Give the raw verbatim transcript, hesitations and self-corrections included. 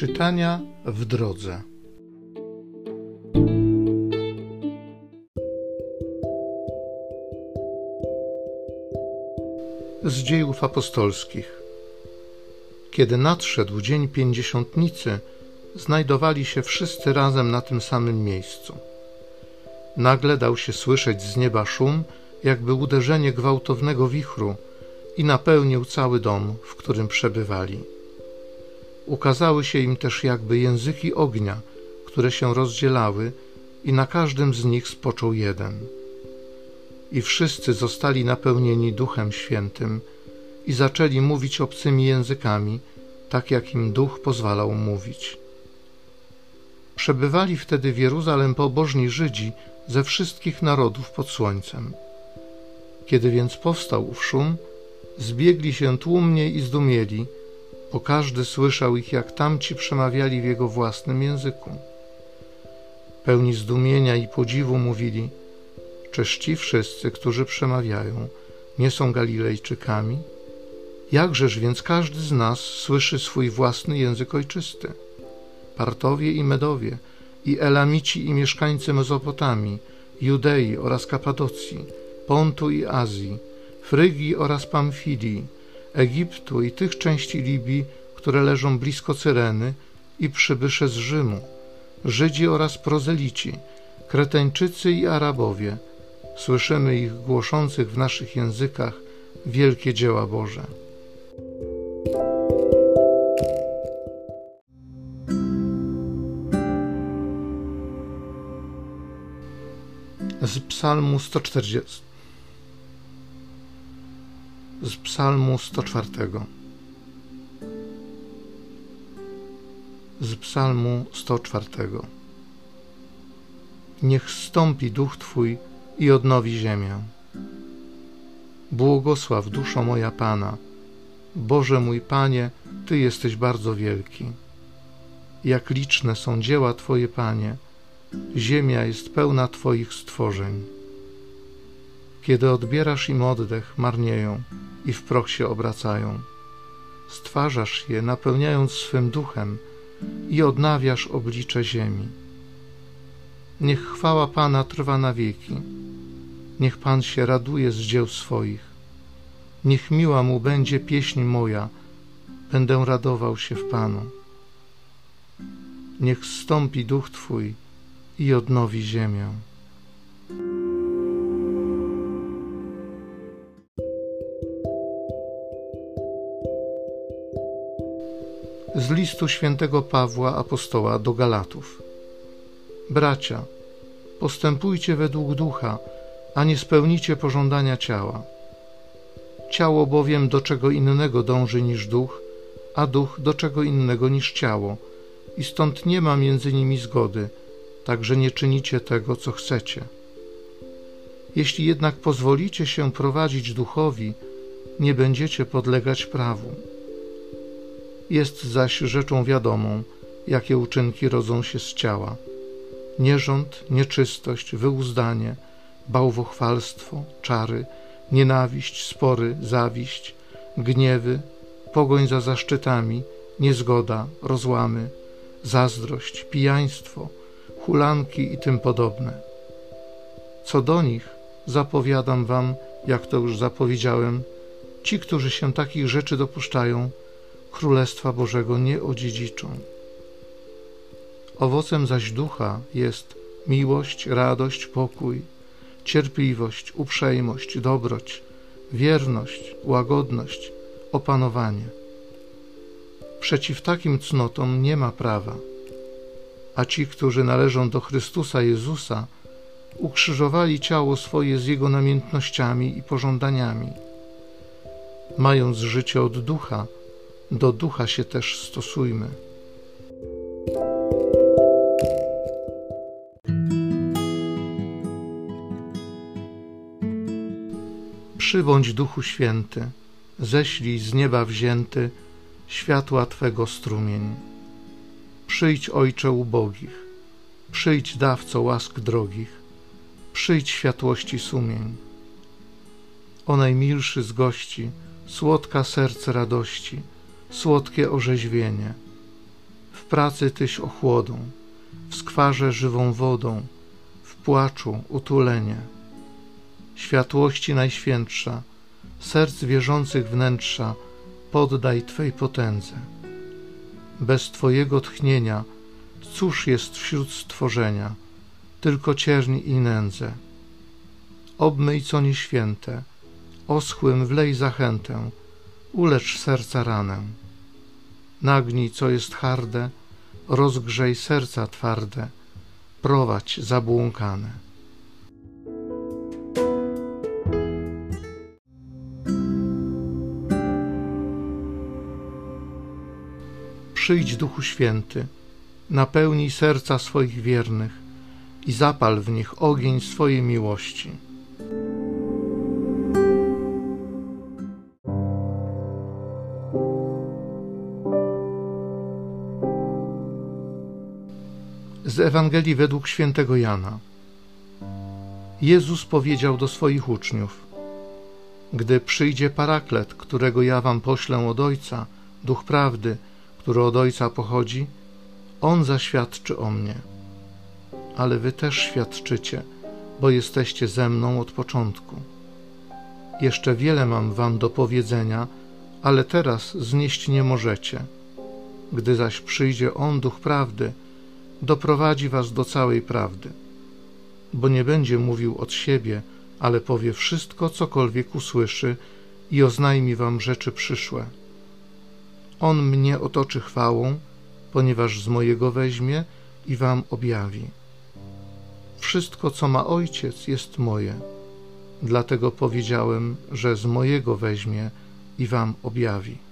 Czytania w drodze. Z Dziejów Apostolskich. Kiedy nadszedł dzień Pięćdziesiątnicy, znajdowali się wszyscy razem na tym samym miejscu. Nagle dał się słyszeć z nieba szum, jakby uderzenie gwałtownego wichru, i napełnił cały dom, w którym przebywali. Ukazały się im też jakby języki ognia, które się rozdzielały, i na każdym z nich spoczął jeden. I wszyscy zostali napełnieni Duchem Świętym i zaczęli mówić obcymi językami, tak jak im Duch pozwalał mówić. Przebywali wtedy w Jeruzalem pobożni Żydzi ze wszystkich narodów pod słońcem. Kiedy więc powstał ów szum, zbiegli się tłumnie i zdumieli, bo każdy słyszał ich, jak tamci przemawiali w jego własnym języku. Pełni zdumienia i podziwu mówili: czyż ci wszyscy, którzy przemawiają, nie są Galilejczykami? Jakżeż więc każdy z nas słyszy swój własny język ojczysty? Partowie i Medowie, i Elamici i mieszkańcy Mezopotamii, Judei oraz Kapadocji, Pontu i Azji, Frygii oraz Pamfilii, Egiptu i tych części Libii, które leżą blisko Cyreny, i przybysze z Rzymu, Żydzi oraz prozelici, Kreteńczycy i Arabowie, słyszymy ich głoszących w naszych językach wielkie dzieła Boże. Z Psalmu sto czterdziestego. Z Psalmu sto czwartego. Z Psalmu sto czwartego. Niech zstąpi Duch Twój i odnowi ziemię. Błogosław, duszo moja, Pana. Boże mój Panie, Ty jesteś bardzo wielki. Jak liczne są dzieła Twoje, Panie. Ziemia jest pełna Twoich stworzeń. Kiedy odbierasz im oddech, marnieją i w proch się obracają. Stwarzasz je, napełniając swym duchem, i odnawiasz oblicze ziemi. Niech chwała Pana trwa na wieki. Niech Pan się raduje z dzieł swoich. Niech miła Mu będzie pieśń moja. Będę radował się w Panu. Niech zstąpi Duch Twój i odnowi ziemię. Z listu świętego Pawła apostoła do Galatów. Bracia, postępujcie według ducha, a nie spełnicie pożądania ciała. Ciało bowiem do czego innego dąży niż duch, a duch do czego innego niż ciało, i stąd nie ma między nimi zgody, także nie czynicie tego, co chcecie. Jeśli jednak pozwolicie się prowadzić duchowi, nie będziecie podlegać prawu. Jest zaś rzeczą wiadomą, jakie uczynki rodzą się z ciała: nierząd, nieczystość, wyuzdanie, bałwochwalstwo, czary, nienawiść, spory, zawiść, gniewy, pogoń za zaszczytami, niezgoda, rozłamy, zazdrość, pijaństwo, hulanki i tym podobne. Co do nich, zapowiadam wam, jak to już zapowiedziałem, ci, którzy się takich rzeczy dopuszczają, Królestwa Bożego nie odziedziczą. Owocem zaś ducha jest miłość, radość, pokój, cierpliwość, uprzejmość, dobroć, wierność, łagodność, opanowanie. Przeciw takim cnotom nie ma prawa, a ci, którzy należą do Chrystusa Jezusa, ukrzyżowali ciało swoje z jego namiętnościami i pożądaniami. Mając życie od ducha, do ducha się też stosujmy. Przybądź, Duchu Święty, ześlij z nieba wzięty światła Twego strumień. Przyjdź, Ojcze ubogich, przyjdź, Dawco łask drogich, przyjdź, światłości sumień. O najmilszy z gości, słodka serc radości, słodkie orzeźwienie. pracy Tyś ochłodą, w skwarze żywą wodą, w płaczu utulenie. Światłości Najświętsza, serc wierzących wnętrza, poddaj Twej potędze. Bez Twojego tchnienia cóż jest wśród stworzenia, tylko cierń i nędzę. Obmyj co nieświęte, oschłym wlej zachętę, ulecz serca ranę. Nagnij co jest harde, rozgrzej serca twarde, prowadź zabłąkane. Przyjdź, Duchu Święty, napełnij serca swoich wiernych i zapal w nich ogień swojej miłości. Z Ewangelii według świętego Jana. Jezus powiedział do swoich uczniów: gdy przyjdzie Paraklet, którego ja wam poślę od Ojca, Duch Prawdy, który od Ojca pochodzi, On zaświadczy o mnie. Ale wy też świadczycie, bo jesteście ze mną od początku. Jeszcze wiele mam wam do powiedzenia, ale teraz znieść nie możecie. Gdy zaś przyjdzie On, Duch Prawdy, doprowadzi was do całej prawdy. Bo nie będzie mówił od siebie, ale powie wszystko, cokolwiek usłyszy i oznajmi wam rzeczy przyszłe. On mnie otoczy chwałą, ponieważ z mojego weźmie i wam objawi. Wszystko, co ma Ojciec, jest moje. Dlatego powiedziałem, że z mojego weźmie i wam objawi.